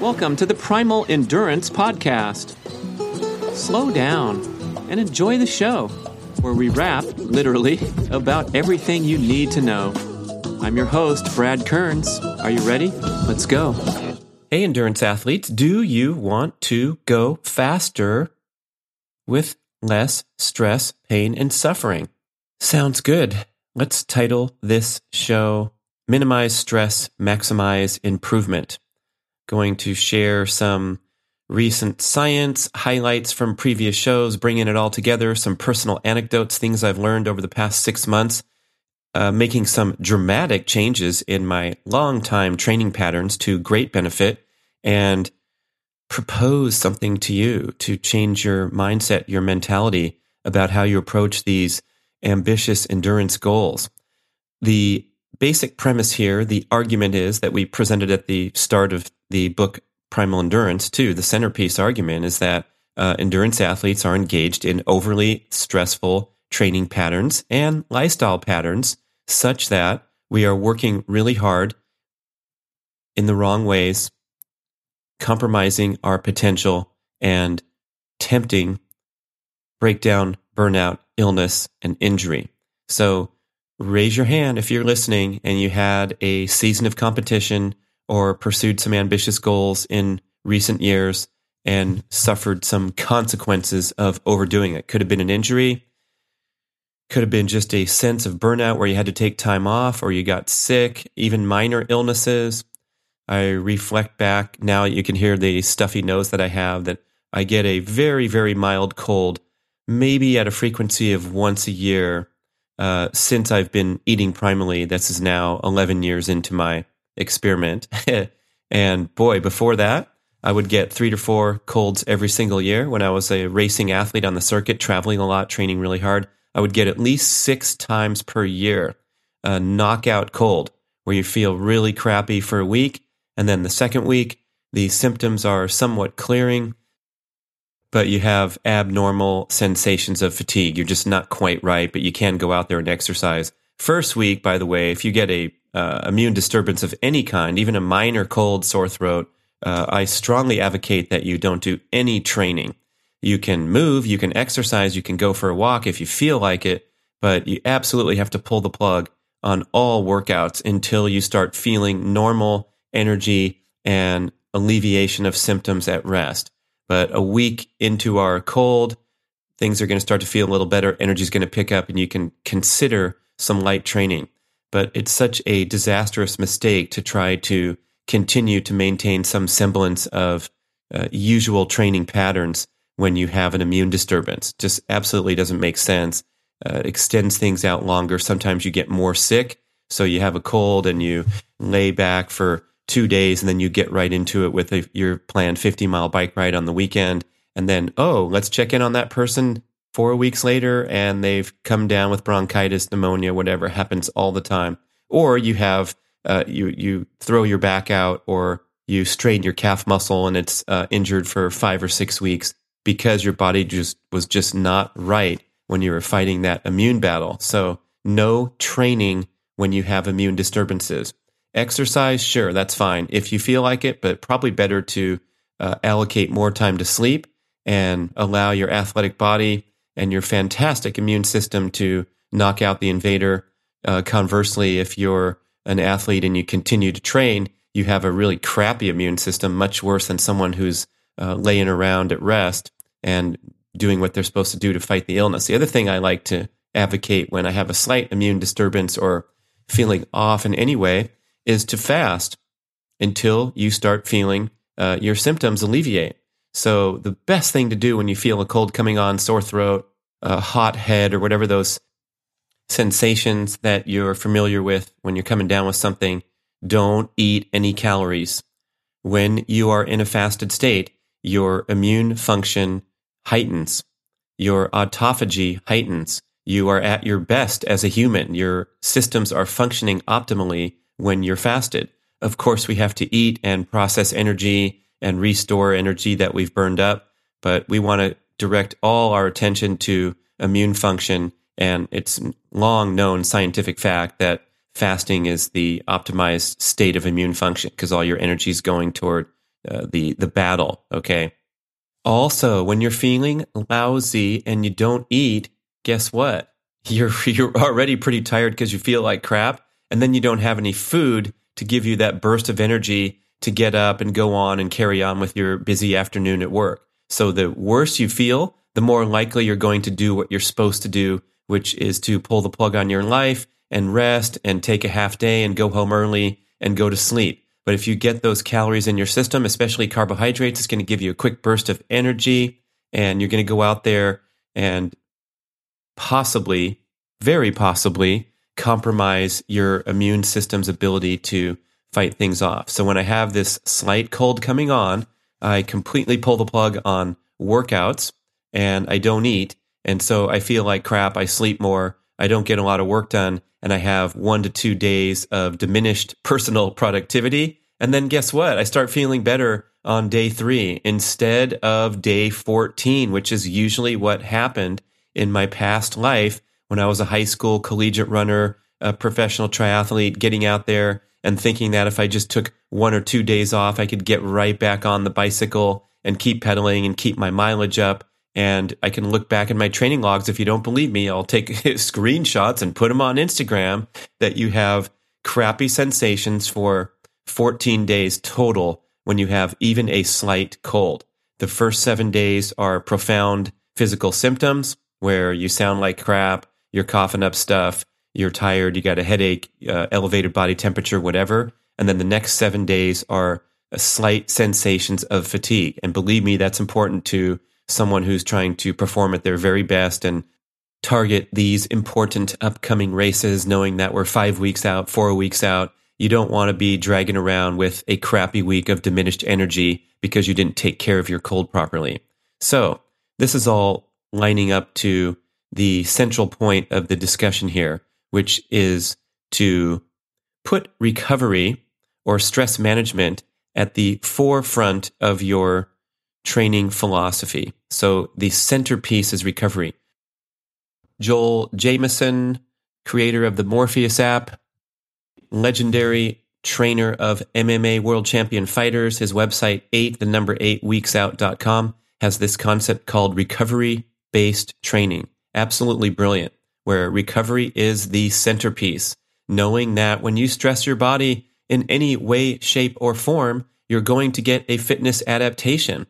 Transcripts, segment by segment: Welcome to the Primal Endurance Podcast. Slow down and enjoy the show, where we rap, literally, about everything you need to know. I'm your host, Brad Kearns. Are you ready? Let's go. Hey, endurance athletes, do you want to go faster with less stress, pain, and suffering? Sounds good. Let's title this show, Minimize Stress, Maximize Improvement. Going to share some recent science, highlights from previous shows, bringing it all together, some personal anecdotes, things I've learned over the past 6 months, making some dramatic changes in my long-time training patterns to great benefit, and propose something to you to change your mindset, your mentality about how you approach these ambitious endurance goals. The basic premise here, the argument is that we presented at the start of the book Primal Endurance, too. The centerpiece argument is that endurance athletes are engaged in overly stressful training patterns and lifestyle patterns such that we are working really hard in the wrong ways, compromising our potential and tempting breakdown, burnout, illness, and injury. So raise your hand if you're listening and you had a season of competition or pursued some ambitious goals in recent years and suffered some consequences of overdoing it. Could have been an injury, could have been just a sense of burnout where you had to take time off or you got sick, even minor illnesses. I reflect back, now you can hear the stuffy nose that I have, that I get a very, very mild cold, maybe at a frequency of once a year since I've been eating primally. This is now 11 years into my experiment. And boy, before that, I would get 3 to 4 colds every single year. When I was a racing athlete on the circuit, traveling a lot, training really hard, I would get at least 6 times per year a knockout cold where you feel really crappy for a week. And then the second week, the symptoms are somewhat clearing, but you have abnormal sensations of fatigue. You're just not quite right, but you can go out there and exercise. First week, by the way, if you get a immune disturbance of any kind, even a minor cold, sore throat, I strongly advocate that you don't do any training. You can move, you can exercise, you can go for a walk if you feel like it, but you absolutely have to pull the plug on all workouts until you start feeling normal energy and alleviation of symptoms at rest. But a week into our cold, things are going to start to feel a little better, energy is going to pick up, and you can consider some light training. But it's such a disastrous mistake to try to continue to maintain some semblance of usual training patterns when you have an immune disturbance. Just absolutely doesn't make sense. Extends things out longer. Sometimes you get more sick. So you have a cold and you lay back for 2 days and then you get right into it with your planned 50-mile bike ride on the weekend. And then, oh, let's check in on that person 4 weeks later, and they've come down with bronchitis, pneumonia, whatever. Happens all the time. Or you have you throw your back out, or you strain your calf muscle, and it's injured for 5 or 6 weeks because your body was just not right when you were fighting that immune battle. So no training when you have immune disturbances. Exercise, sure, that's fine if you feel like it, but probably better to allocate more time to sleep and allow your athletic body and your fantastic immune system to knock out the invader. Conversely, if you're an athlete and you continue to train, you have a really crappy immune system, much worse than someone who's laying around at rest and doing what they're supposed to do to fight the illness. The other thing I like to advocate when I have a slight immune disturbance or feeling off in any way is to fast until you start feeling your symptoms alleviate. So the best thing to do when you feel a cold coming on, sore throat, a hot head, or whatever those sensations that you're familiar with when you're coming down with something, don't eat any calories. When you are in a fasted state, your immune function heightens. Your autophagy heightens. You are at your best as a human. Your systems are functioning optimally when you're fasted. Of course, we have to eat and process energy and restore energy that we've burned up, but we want to direct all our attention to immune function, and it's long known scientific fact that fasting is the optimized state of immune function because all your energy is going toward the battle. Okay. Also, when you're feeling lousy and you don't eat, guess what? You're already pretty tired because you feel like crap, and then you don't have any food to give you that burst of energy to get up and go on and carry on with your busy afternoon at work. So the worse you feel, the more likely you're going to do what you're supposed to do, which is to pull the plug on your life and rest and take a half day and go home early and go to sleep. But if you get those calories in your system, especially carbohydrates, it's going to give you a quick burst of energy, and you're going to go out there and possibly, very possibly, compromise your immune system's ability to fight things off. So when I have this slight cold coming on, I completely pull the plug on workouts and I don't eat. And so I feel like crap. I sleep more. I don't get a lot of work done. And I have 1 to 2 days of diminished personal productivity. And then guess what? I start feeling better on day 3 instead of day 14, which is usually what happened in my past life when I was a high school collegiate runner, a professional triathlete, getting out there and thinking that if I just took 1 or 2 days off, I could get right back on the bicycle and keep pedaling and keep my mileage up. And I can look back at my training logs. If you don't believe me, I'll take screenshots and put them on Instagram that you have crappy sensations for 14 days total when you have even a slight cold. The first 7 days are profound physical symptoms where you sound like crap, you're coughing up stuff, you're tired, you got a headache, elevated body temperature, whatever. And then the next 7 days are slight sensations of fatigue. And believe me, that's important to someone who's trying to perform at their very best and target these important upcoming races, knowing that we're 5 weeks out, 4 weeks out. You don't want to be dragging around with a crappy week of diminished energy because you didn't take care of your cold properly. So this is all lining up to the central point of the discussion here, which is to put recovery or stress management at the forefront of your training philosophy. So the centerpiece is recovery. Joel Jameson, creator of the Morpheus app, legendary trainer of MMA world champion fighters, his website 8weeksout.com has this concept called recovery-based training. Absolutely brilliant, where recovery is the centerpiece. Knowing that when you stress your body in any way, shape, or form, you're going to get a fitness adaptation.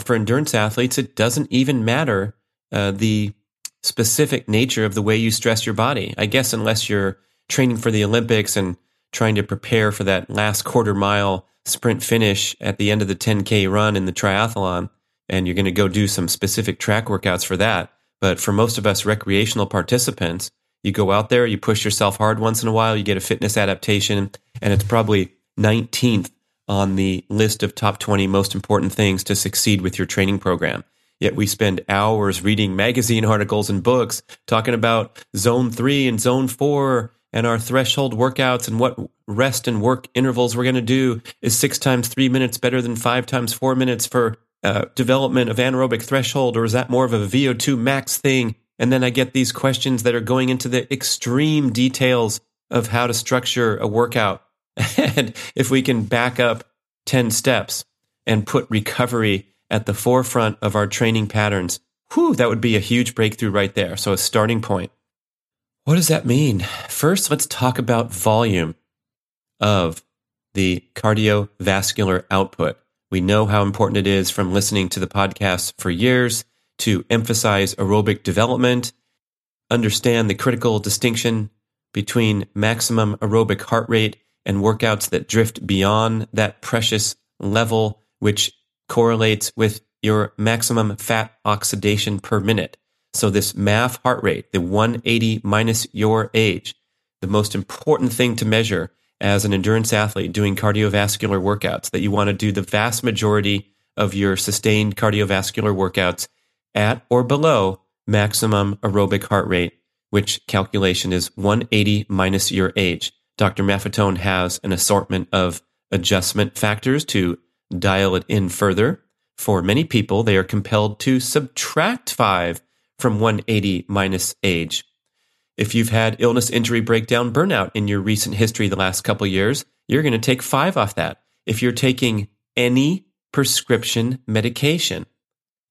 For endurance athletes, it doesn't even matter the specific nature of the way you stress your body. I guess unless you're training for the Olympics and trying to prepare for that last quarter mile sprint finish at the end of the 10K run in the triathlon, and you're going to go do some specific track workouts for that. But for most of us recreational participants, you go out there, you push yourself hard once in a while, you get a fitness adaptation, and it's probably 19th on the list of top 20 most important things to succeed with your training program. Yet we spend hours reading magazine articles and books talking about zone 3 and zone 4 and our threshold workouts and what rest and work intervals we're going to do is 6 times 3 minutes better than 5 times 4 minutes for development of anaerobic threshold, or is that more of a VO2 max thing? And then I get these questions that are going into the extreme details of how to structure a workout. And if we can back up 10 steps and put recovery at the forefront of our training patterns, that would be a huge breakthrough right there. So a starting point. What does that mean? First, let's talk about volume of the cardiovascular output. We know how important it is from listening to the podcast for years to emphasize aerobic development, understand the critical distinction between maximum aerobic heart rate and workouts that drift beyond that precious level, which correlates with your maximum fat oxidation per minute. So this MAF heart rate, the 180 minus your age, the most important thing to measure as an endurance athlete doing cardiovascular workouts, that you want to do the vast majority of your sustained cardiovascular workouts at or below maximum aerobic heart rate, which calculation is 180 minus your age. Dr. Maffetone has an assortment of adjustment factors to dial it in further. For many people, they are compelled to subtract 5 from 180 minus age. If you've had illness, injury, breakdown, burnout in your recent history the last couple years, you're going to take 5 off that. If you're taking any prescription medication.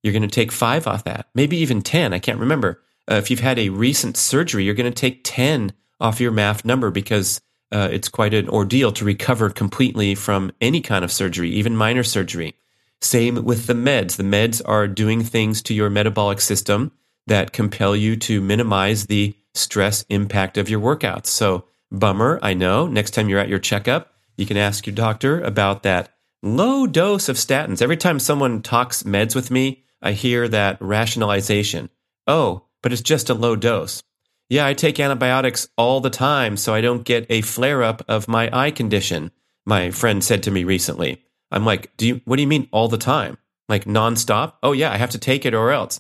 You're going to take 5 off that, maybe even 10. I can't remember. If you've had a recent surgery, you're going to take 10 off your MAF number because it's quite an ordeal to recover completely from any kind of surgery, even minor surgery. Same with the meds. The meds are doing things to your metabolic system that compel you to minimize the stress impact of your workouts. So, bummer, I know. Next time you're at your checkup, you can ask your doctor about that low dose of statins. Every time someone talks meds with me, I hear that rationalization. Oh, but it's just a low dose. Yeah, I take antibiotics all the time so I don't get a flare-up of my eye condition, my friend said to me recently. I'm like, what do you mean all the time? Like nonstop? Oh yeah, I have to take it or else.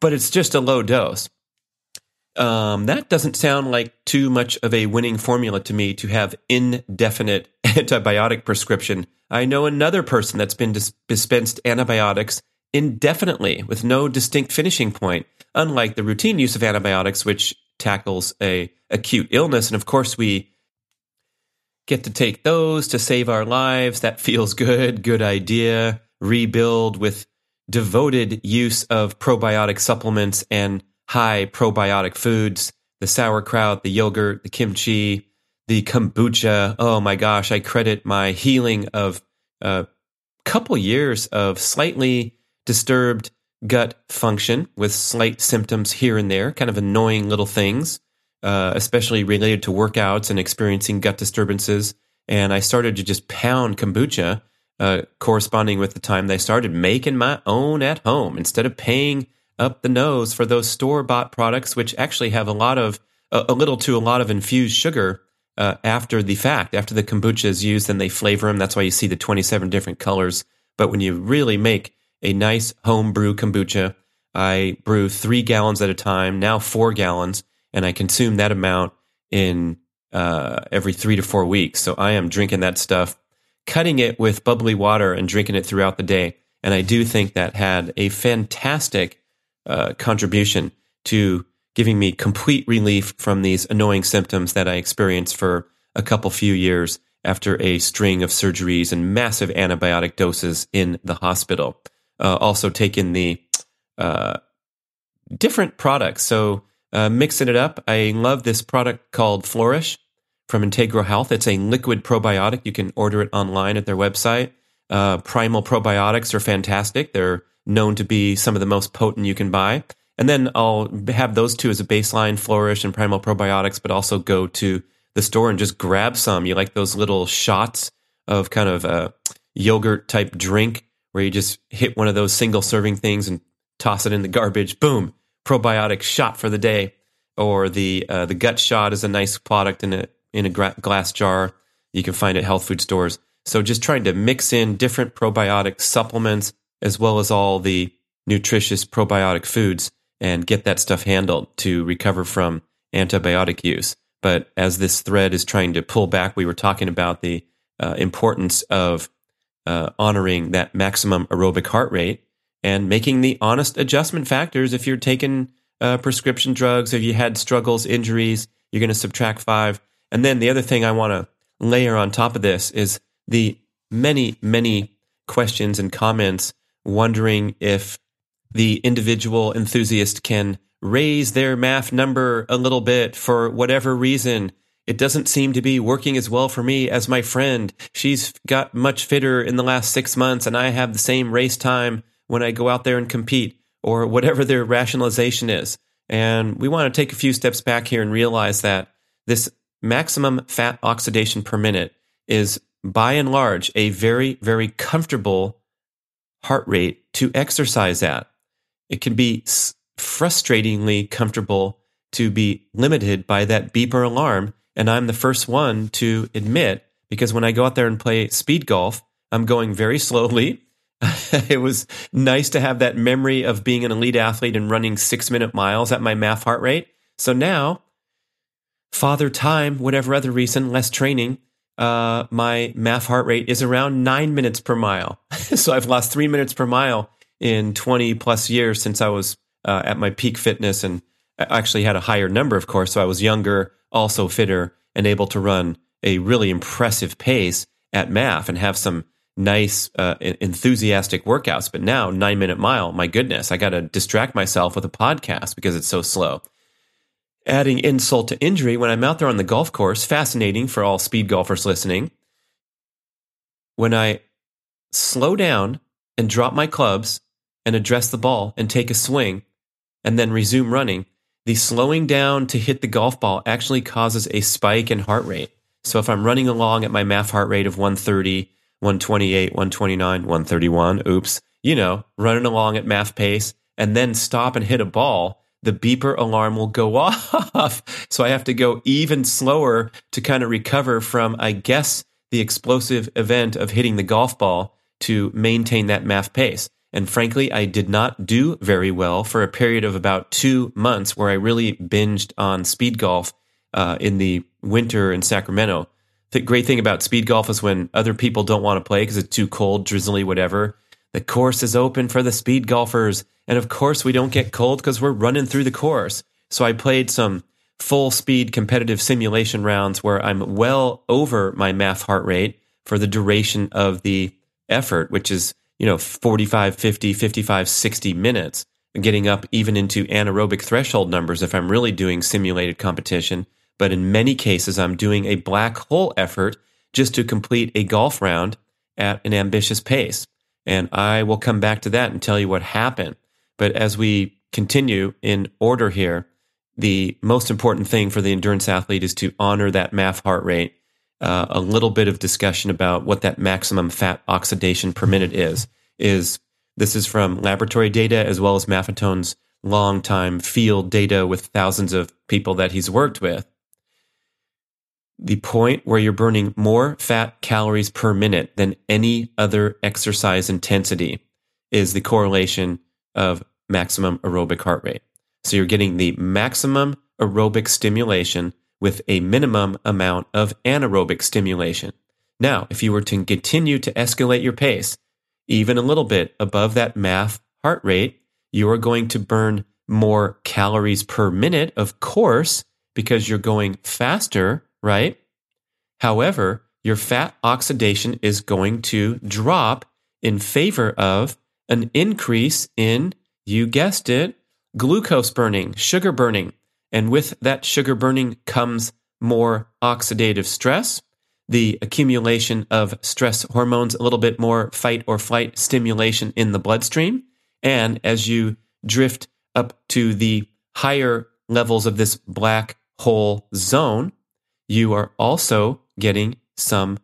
But it's just a low dose. That doesn't sound like too much of a winning formula to me, to have indefinite antibiotic prescription. I know another person that's been dispensed antibiotics indefinitely with no distinct finishing point, unlike the routine use of antibiotics, which tackles an acute illness. And of course, we get to take those to save our lives. That feels good. Good idea. Rebuild with devoted use of probiotic supplements and high probiotic foods, the sauerkraut, the yogurt, the kimchi, the kombucha. Oh my gosh, I credit my healing of a couple years of slightly disturbed gut function with slight symptoms here and there, kind of annoying little things, especially related to workouts and experiencing gut disturbances. And I started to just pound kombucha, corresponding with the time that I started making my own at home instead of paying up the nose for those store-bought products, which actually have a little to a lot of infused sugar after the fact. After the kombucha is used, then they flavor them. That's why you see the 27 different colors. But when you really make a nice homebrew kombucha, I brew 3 gallons at a time, now 4 gallons, and I consume that amount in every 3 to 4 weeks. So I am drinking that stuff, cutting it with bubbly water and drinking it throughout the day. And I do think that had a fantastic contribution to giving me complete relief from these annoying symptoms that I experienced for a few years after a string of surgeries and massive antibiotic doses in the hospital. Also taking the different products, so mixing it up. I love this product called Flourish from Integral Health. It's a liquid probiotic. You can order it online at their website. Primal probiotics are fantastic. They're known to be some of the most potent you can buy. And then I'll have those two as a baseline, Flourish and Primal Probiotics, but also go to the store and just grab some. You like those little shots of kind of a yogurt-type drink where you just hit one of those single-serving things and toss it in the garbage. Boom, probiotic shot for the day. Or the gut shot is a nice product in a glass jar. You can find it at health food stores. So just trying to mix in different probiotic supplements as well as all the nutritious probiotic foods and get that stuff handled to recover from antibiotic use. But as this thread is trying to pull back, we were talking about the importance of honoring that maximum aerobic heart rate and making the honest adjustment factors. If you're taking prescription drugs, if you had struggles, injuries, you're going to subtract 5. And then the other thing I want to layer on top of this is the many, many questions and comments wondering if the individual enthusiast can raise their MAF number a little bit for whatever reason. It doesn't seem to be working as well for me as my friend. She's got much fitter in the last 6 months, and I have the same race time when I go out there and compete, or whatever their rationalization is. And we want to take a few steps back here and realize that this maximum fat oxidation per minute is by and large a very, very comfortable heart rate to exercise at. It can be frustratingly comfortable to be limited by that beeper alarm. And I'm the first one to admit, because when I go out there and play speed golf, I'm going very slowly. It was nice to have that memory of being an elite athlete and running 6-minute miles at my MAF heart rate. So now, father time, whatever other reason, less training, my MAF heart rate is around 9 minutes per mile. So I've lost 3 minutes per mile in 20 plus years since I was at my peak fitness, and I actually had a higher number, of course. So I was younger, also fitter, and able to run a really impressive pace at MAF and have some nice, enthusiastic workouts. But now 9-minute mile, my goodness, I got to distract myself with a podcast because it's so slow. Adding insult to injury, when I'm out there on the golf course, fascinating for all speed golfers listening, when I slow down and drop my clubs and address the ball and take a swing and then resume running, the slowing down to hit the golf ball actually causes a spike in heart rate. So if I'm running along at my MAF heart rate of 130, 128, 129, 131, oops, you know, running along at MAF pace, and then stop and hit a ball, the beeper alarm will go off. So I have to go even slower to kind of recover from, I guess, the explosive event of hitting the golf ball to maintain that MAF pace. And frankly, I did not do very well for a period of about 2 months where I really binged on speed golf in the winter in Sacramento. The great thing about speed golf is when other people don't want to play because it's too cold, drizzly, whatever, the course is open for the speed golfers. And of course, we don't get cold because we're running through the course. So I played some full speed competitive simulation rounds where I'm well over my MAF heart rate for the duration of the effort, which is, you know, 45, 50, 55, 60 minutes, and getting up even into anaerobic threshold numbers if I'm really doing simulated competition. But in many cases, I'm doing a black hole effort just to complete a golf round at an ambitious pace. And I will come back to that and tell you what happened. But as we continue in order here, the most important thing for the endurance athlete is to honor that MAF heart rate. A little bit of discussion about what that maximum fat oxidation per minute is. This is from laboratory data as well as Maffetone's longtime field data with thousands of people that he's worked with. The point where you're burning more fat calories per minute than any other exercise intensity is the correlation of maximum aerobic heart rate. So you're getting the maximum aerobic stimulation with a minimum amount of anaerobic stimulation. Now, if you were to continue to escalate your pace, even a little bit above that MAF heart rate, you are going to burn more calories per minute, of course, because you're going faster, right? However, your fat oxidation is going to drop in favor of an increase in, you guessed it, glucose burning, sugar burning. And with that sugar burning comes more oxidative stress, the accumulation of stress hormones, a little bit more fight or flight stimulation in the bloodstream. And as you drift up to the higher levels of this black hole zone, you are also getting some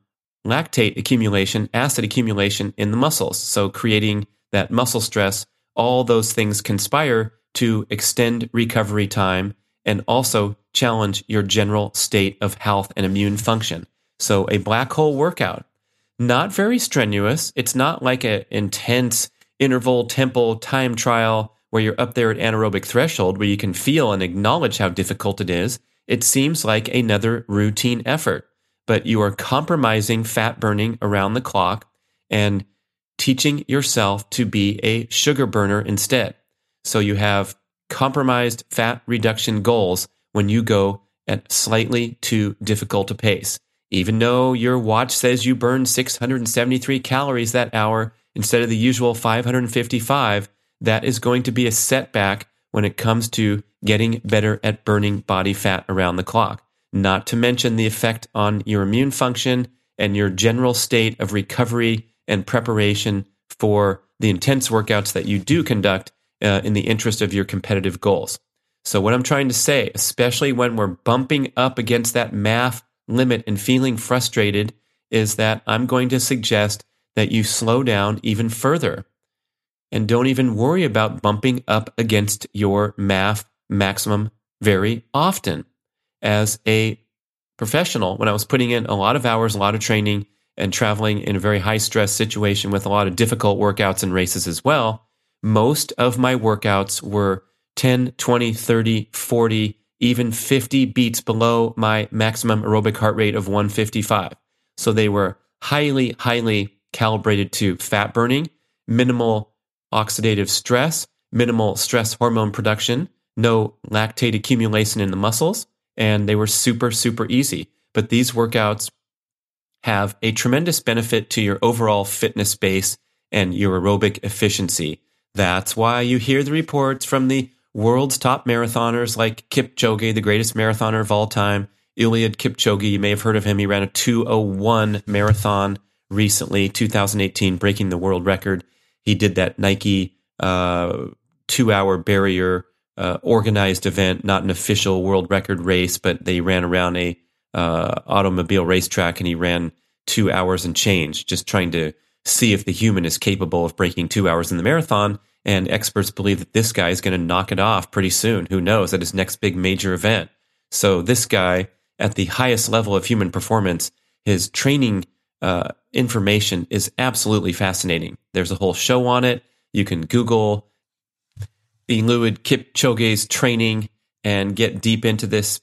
lactate accumulation, acid accumulation in the muscles. So creating that muscle stress, all those things conspire to extend recovery time and also challenge your general state of health and immune function. So a black hole workout, not very strenuous. It's not like an intense interval tempo time trial where you're up there at anaerobic threshold where you can feel and acknowledge how difficult it is. It seems like another routine effort, but you are compromising fat burning around the clock and teaching yourself to be a sugar burner instead. So you have compromised fat reduction goals when you go at slightly too difficult a pace. Even though your watch says you burn 673 calories that hour instead of the usual 555, that is going to be a setback when it comes to getting better at burning body fat around the clock, not to mention the effect on your immune function and your general state of recovery and preparation for the intense workouts that you do conduct in the interest of your competitive goals. So what I'm trying to say, especially when we're bumping up against that MAF limit and feeling frustrated, is that I'm going to suggest that you slow down even further and don't even worry about bumping up against your MAF maximum very often. As a professional, when I was putting in a lot of hours, a lot of training, and traveling in a very high-stress situation with a lot of difficult workouts and races as well, most of my workouts were 10, 20, 30, 40, even 50 beats below my maximum aerobic heart rate of 155. So they were highly, highly calibrated to fat burning, minimal oxidative stress, minimal stress hormone production, no lactate accumulation in the muscles, and they were super, super easy. But these workouts have a tremendous benefit to your overall fitness base and your aerobic efficiency. That's why you hear the reports from the world's top marathoners like Kipchoge, the greatest marathoner of all time, Eliud Kipchoge. You may have heard of him. He ran a 2:01 marathon recently, 2018, breaking the world record. He did that Nike 2-hour barrier organized event, not an official world record race, but they ran around a automobile racetrack, and he ran 2 hours and change, just trying to see if the human is capable of breaking 2 hours in the marathon. And experts believe that this guy is going to knock it off pretty soon. Who knows, at his next big major event. So this guy, at the highest level of human performance, his training information is absolutely fascinating. There's a whole show on it. You can Google Eliud Kipchoge's training and get deep into this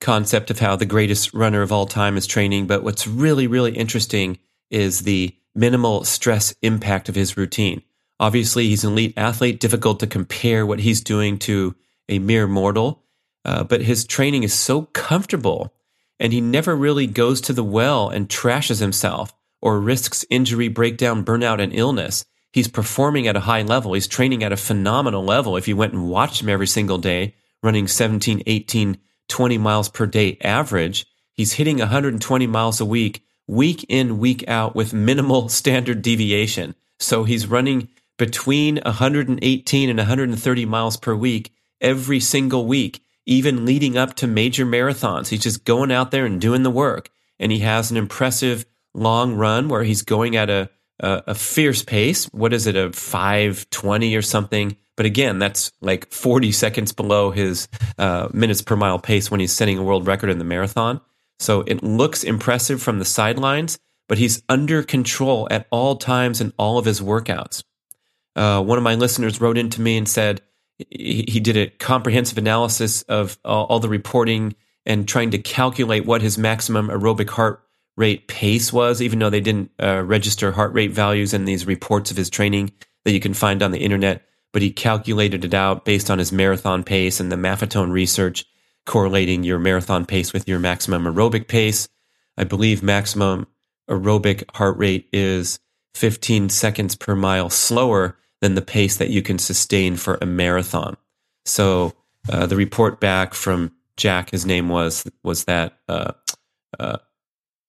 concept of how the greatest runner of all time is training. But what's really, really interesting is the minimal stress impact of his routine. Obviously, he's an elite athlete, difficult to compare what he's doing to a mere mortal, but his training is so comfortable, and he never really goes to the well and trashes himself or risks injury, breakdown, burnout, and illness. He's performing at a high level. He's training at a phenomenal level. If you went and watched him every single day, running 17, 18, 20 miles per day average, he's hitting 120 miles a week, week in, week out, with minimal standard deviation. So he's running between 118 and 130 miles per week every single week, even leading up to major marathons. He's just going out there and doing the work. And he has an impressive long run where he's going at a fierce pace. What is it, a 5:20 or something? But again, that's like 40 seconds below his minutes per mile pace when he's setting a world record in the marathon. So it looks impressive from the sidelines, but he's under control at all times in all of his workouts. One of my listeners wrote into me and said he did a comprehensive analysis of all the reporting and trying to calculate what his maximum aerobic heart rate pace was, even though they didn't register heart rate values in these reports of his training that you can find on the internet. But he calculated it out based on his marathon pace and the Maffetone research correlating your marathon pace with your maximum aerobic pace. I believe maximum aerobic heart rate is 15 seconds per mile slower than the pace that you can sustain for a marathon. So the report back from Jack, his name was that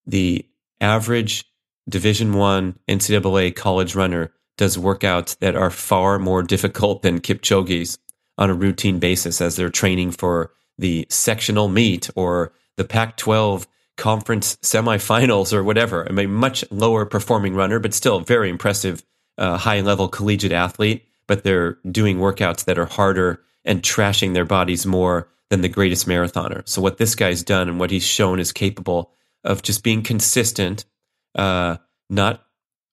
the average Division I NCAA college runner does workouts that are far more difficult than Kipchoge's on a routine basis as they're training for the sectional meet or the Pac-12 conference semifinals or whatever. I mean, much lower performing runner, but still very impressive, high level collegiate athlete. But they're doing workouts that are harder and trashing their bodies more than the greatest marathoner. So what this guy's done and what he's shown is capable of just being consistent, not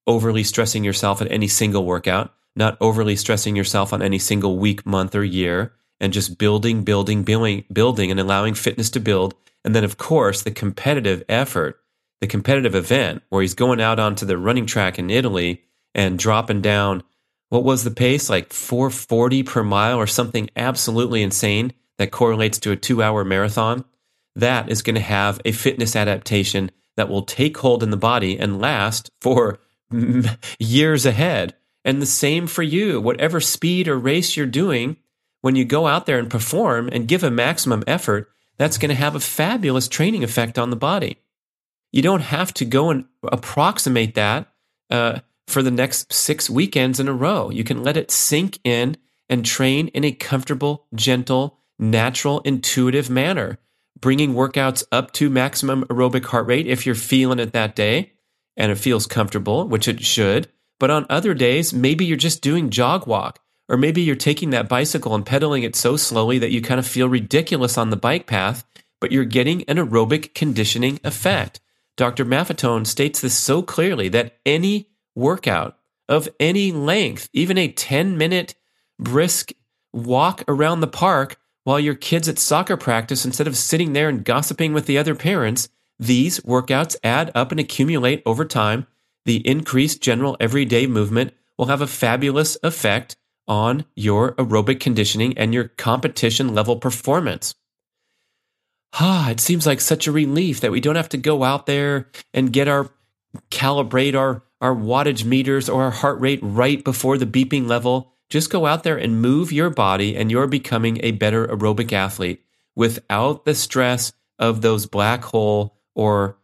overly stressing yourself at any single workout, not overly stressing yourself on any single week, month, or year, and just building, and allowing fitness to build. And then, of course, the competitive effort, the competitive event where he's going out onto the running track in Italy and dropping down, what was the pace? Like 440 per mile or something absolutely insane that correlates to a 2-hour marathon. That is going to have a fitness adaptation that will take hold in the body and last for years ahead. And the same for you, whatever speed or race you're doing, when you go out there and perform and give a maximum effort, that's going to have a fabulous training effect on the body. You don't have to go and approximate that for the next 6 weekends in a row. You can let it sink in and train in a comfortable, gentle, natural, intuitive manner, bringing workouts up to maximum aerobic heart rate if you're feeling it that day and it feels comfortable, which it should. But on other days, maybe you're just doing jog walk. Or maybe you're taking that bicycle and pedaling it so slowly that you kind of feel ridiculous on the bike path, but you're getting an aerobic conditioning effect. Dr. Maffetone states this so clearly that any workout of any length, even a 10-minute brisk walk around the park while your kid's at soccer practice, instead of sitting there and gossiping with the other parents, these workouts add up and accumulate over time. The increased general everyday movement will have a fabulous effect on your aerobic conditioning and your competition level performance. it seems like such a relief that we don't have to go out there and get calibrate our wattage meters or our heart rate right before the beeping level. Just go out there and move your body, and you're becoming a better aerobic athlete without the stress of those black hole or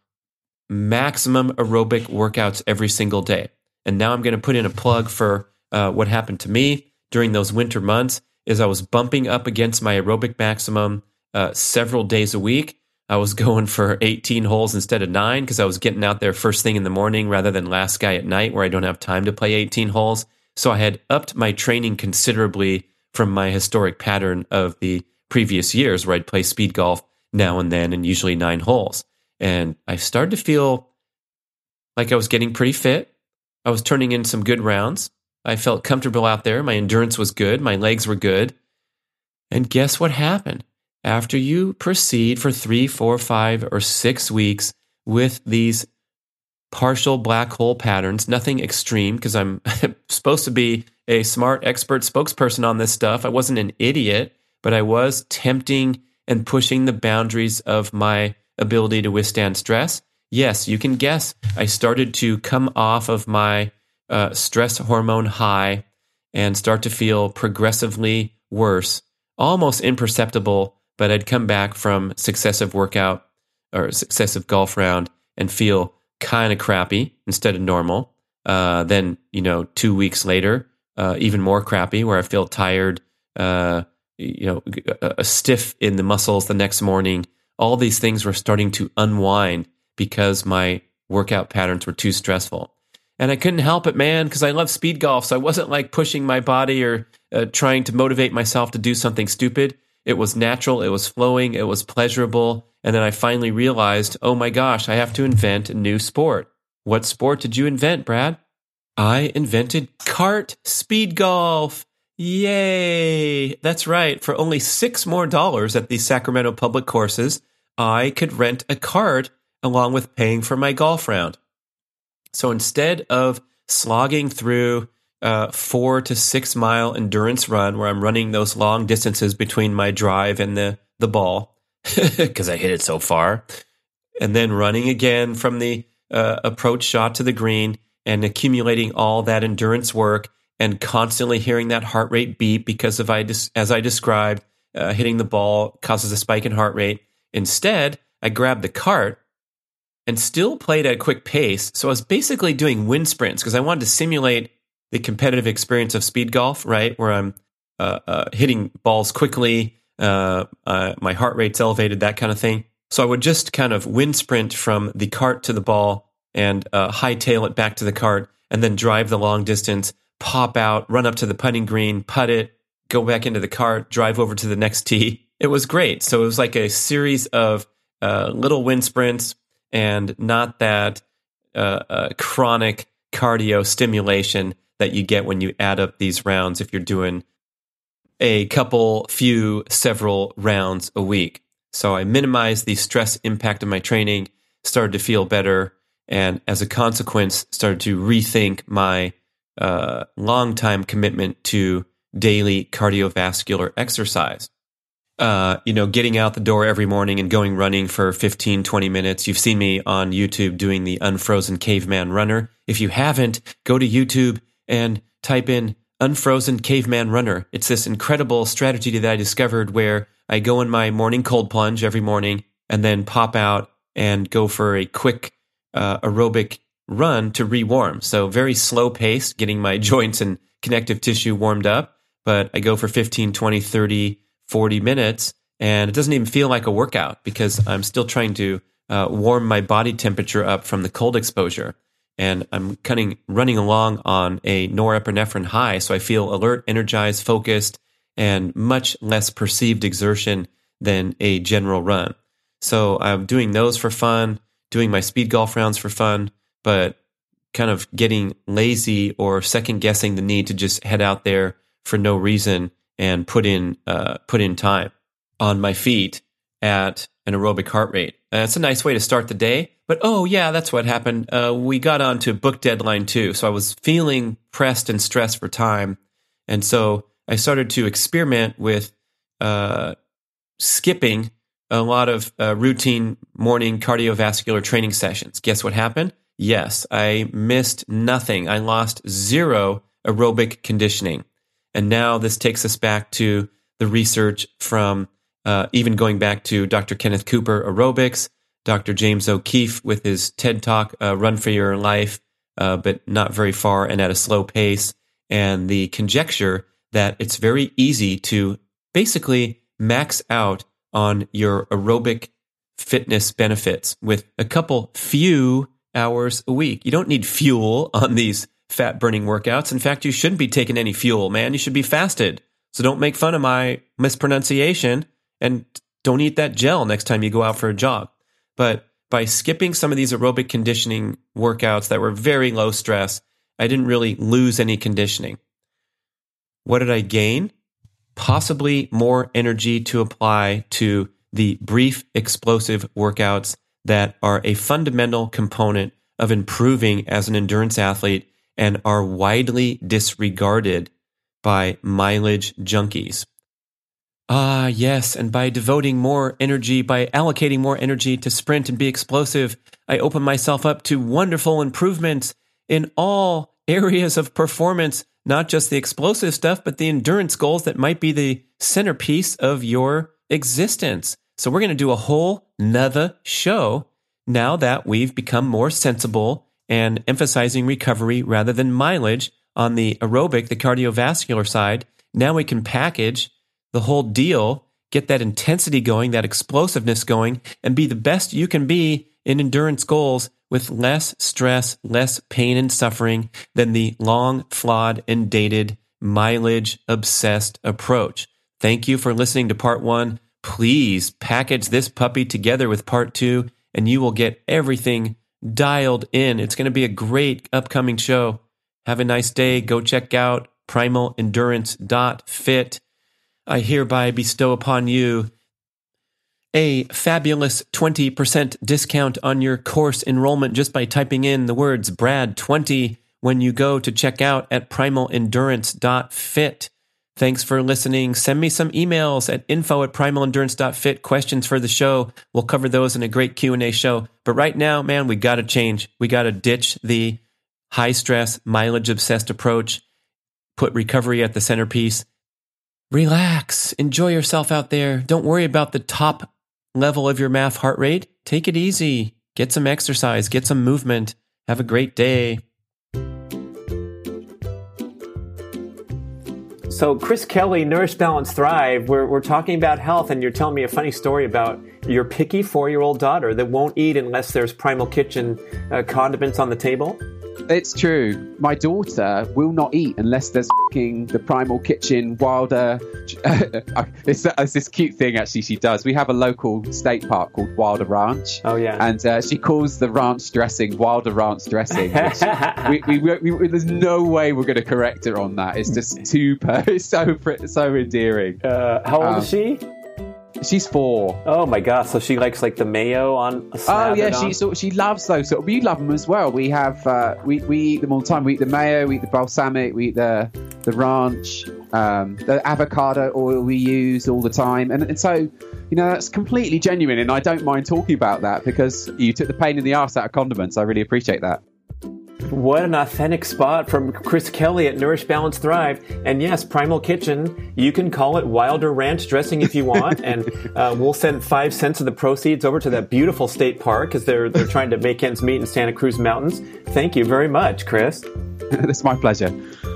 maximum aerobic workouts every single day. And now I'm going to put in a plug for what happened to me during those winter months is I was bumping up against my aerobic maximum several days a week. I was going for 18 holes instead of 9 because I was getting out there first thing in the morning rather than last guy at night where I don't have time to play 18 holes. So I had upped my training considerably from my historic pattern of the previous years where I'd play speed golf now and then and usually 9 holes. And I started to feel like I was getting pretty fit. I was turning in some good rounds. I felt comfortable out there. My endurance was good. My legs were good. And guess what happened? After you proceed for 3, 4, 5, or 6 weeks with these partial black hole patterns, nothing extreme, because I'm supposed to be a smart expert spokesperson on this stuff. I wasn't an idiot, but I was tempting and pushing the boundaries of my ability to withstand stress. Yes, you can guess. I started to come off of my stress hormone high and start to feel progressively worse, almost imperceptible. But I'd come back from successive workout or successive golf round and feel kind of crappy instead of normal. Then, 2 weeks later, even more crappy where I feel tired, stiff in the muscles the next morning. All these things were starting to unwind because my workout patterns were too stressful. And I couldn't help it, man, because I love speed golf. So I wasn't like pushing my body or trying to motivate myself to do something stupid. It was natural, it was flowing, it was pleasurable. And then I finally realized, oh my gosh, I have to invent a new sport. What sport did you invent, Brad? I invented kart speed golf. Yay! That's right. For only $6 more at the Sacramento Public Courses, I could rent a kart along with paying for my golf round. So instead of slogging through 4 to 6 mile endurance run where I'm running those long distances between my drive and the ball because I hit it so far, and then running again from the approach shot to the green and accumulating all that endurance work and constantly hearing that heart rate beep because of as I described, hitting the ball causes a spike in heart rate. Instead, I grabbed the cart and still played at a quick pace. So I was basically doing wind sprints because I wanted to simulate the competitive experience of speed golf, right? Where I'm hitting balls quickly, my heart rate's elevated, that kind of thing. So I would just kind of wind sprint from the cart to the ball and hightail it back to the cart and then drive the long distance, pop out, run up to the putting green, putt it, go back into the cart, drive over to the next tee. It was great. So it was like a series of little wind sprints and not that chronic cardio stimulation that you get when you add up these rounds if you're doing a several rounds a week. So I minimized the stress impact of my training, started to feel better, and as a consequence, started to rethink my long-time commitment to daily cardiovascular exercise. Getting out the door every morning and going running for 15, 20 minutes. You've seen me on YouTube doing the Unfrozen Caveman Runner. If you haven't, go to YouTube and type in Unfrozen Caveman Runner. It's this incredible strategy that I discovered where I go in my morning cold plunge every morning and then pop out and go for a quick aerobic run to rewarm. So very slow pace, getting my joints and connective tissue warmed up. But I go for 15, 20, 30, 40 minutes, and it doesn't even feel like a workout because I'm still trying to warm my body temperature up from the cold exposure. And I'm running along on a norepinephrine high, so I feel alert, energized, focused, and much less perceived exertion than a general run. So I'm doing those for fun, doing my speed golf rounds for fun, but kind of getting lazy or second-guessing the need to just head out there for no reason and put in time on my feet at an aerobic heart rate. It's a nice way to start the day. But oh yeah, that's what happened. We got on to a book deadline too, so I was feeling pressed and stressed for time, and so I started to experiment with skipping a lot of routine morning cardiovascular training sessions. Guess what happened? Yes, I missed nothing. I lost zero aerobic conditioning. And now this takes us back to the research from even going back to Dr. Kenneth Cooper aerobics, Dr. James O'Keefe with his TED Talk, Run for Your Life, but not very far and at a slow pace, and the conjecture that it's very easy to basically max out on your aerobic fitness benefits with a couple few hours a week. You don't need fuel on these fat-burning workouts. In fact, you shouldn't be taking any fuel, man. You should be fasted. So don't make fun of my mispronunciation, and don't eat that gel next time you go out for a jog. But by skipping some of these aerobic conditioning workouts that were very low stress, I didn't really lose any conditioning. What did I gain? Possibly more energy to apply to the brief explosive workouts that are a fundamental component of improving as an endurance athlete and are widely disregarded by mileage junkies. Ah, yes, and by devoting more energy, by allocating more energy to sprint and be explosive, I open myself up to wonderful improvements in all areas of performance, not just the explosive stuff, but the endurance goals that might be the centerpiece of your existence. So we're going to do a whole nother show now that we've become more sensible and emphasizing recovery rather than mileage on the aerobic, the cardiovascular side. Now we can package the whole deal, get that intensity going, that explosiveness going, and be the best you can be in endurance goals with less stress, less pain and suffering than the long, flawed, and dated mileage-obsessed approach. Thank you for listening to part one. Please package this puppy together with part two, and you will get everything dialed in. It's going to be a great upcoming show. Have a nice day. Go check out primalendurance.fit. I hereby bestow upon you a fabulous 20% discount on your course enrollment just by typing in the words BRAD20 when you go to check out at primalendurance.fit. Thanks for listening. Send me some emails at info@primalendurance.fit. Questions for the show. We'll cover those in a great Q&A show. But right now, man, we got to change. We got to ditch the high-stress, mileage-obsessed approach, put recovery at the centerpiece. Relax. Enjoy yourself out there. Don't worry about the top level of your MAF heart rate. Take it easy. Get some exercise. Get some movement. Have a great day. So Chris Kelly, Nourish Balance Thrive, we're talking about health, and you're telling me a funny story about your picky 4-year-old daughter that won't eat unless there's Primal Kitchen condiments on the table. It's true. My daughter will not eat unless there's the Primal Kitchen Wilder. It's this cute thing, actually, she does. We have a local state park called Wilder Ranch. Oh, yeah. And she calls the ranch dressing Wilder Ranch dressing. Which we there's no way we're going to correct her on that. It's just too so endearing. How old is she? She's 4. Oh my gosh! So she likes like the mayo on. Oh yeah, she loves those. So we love them as well. We have we eat them all the time. We eat the mayo, we eat the balsamic, we eat the ranch, the avocado oil we use all the time, and so you know that's completely genuine. And I don't mind talking about that because you took the pain in the ass out of condiments. I really appreciate that. What an authentic spot from Chris Kelly at Nourish Balance Thrive. And yes, Primal Kitchen, you can call it Wilder Ranch dressing if you want. And we'll send 5 cents of the proceeds over to that beautiful state park because they're trying to make ends meet in Santa Cruz Mountains. Thank you very much, Chris. It's my pleasure.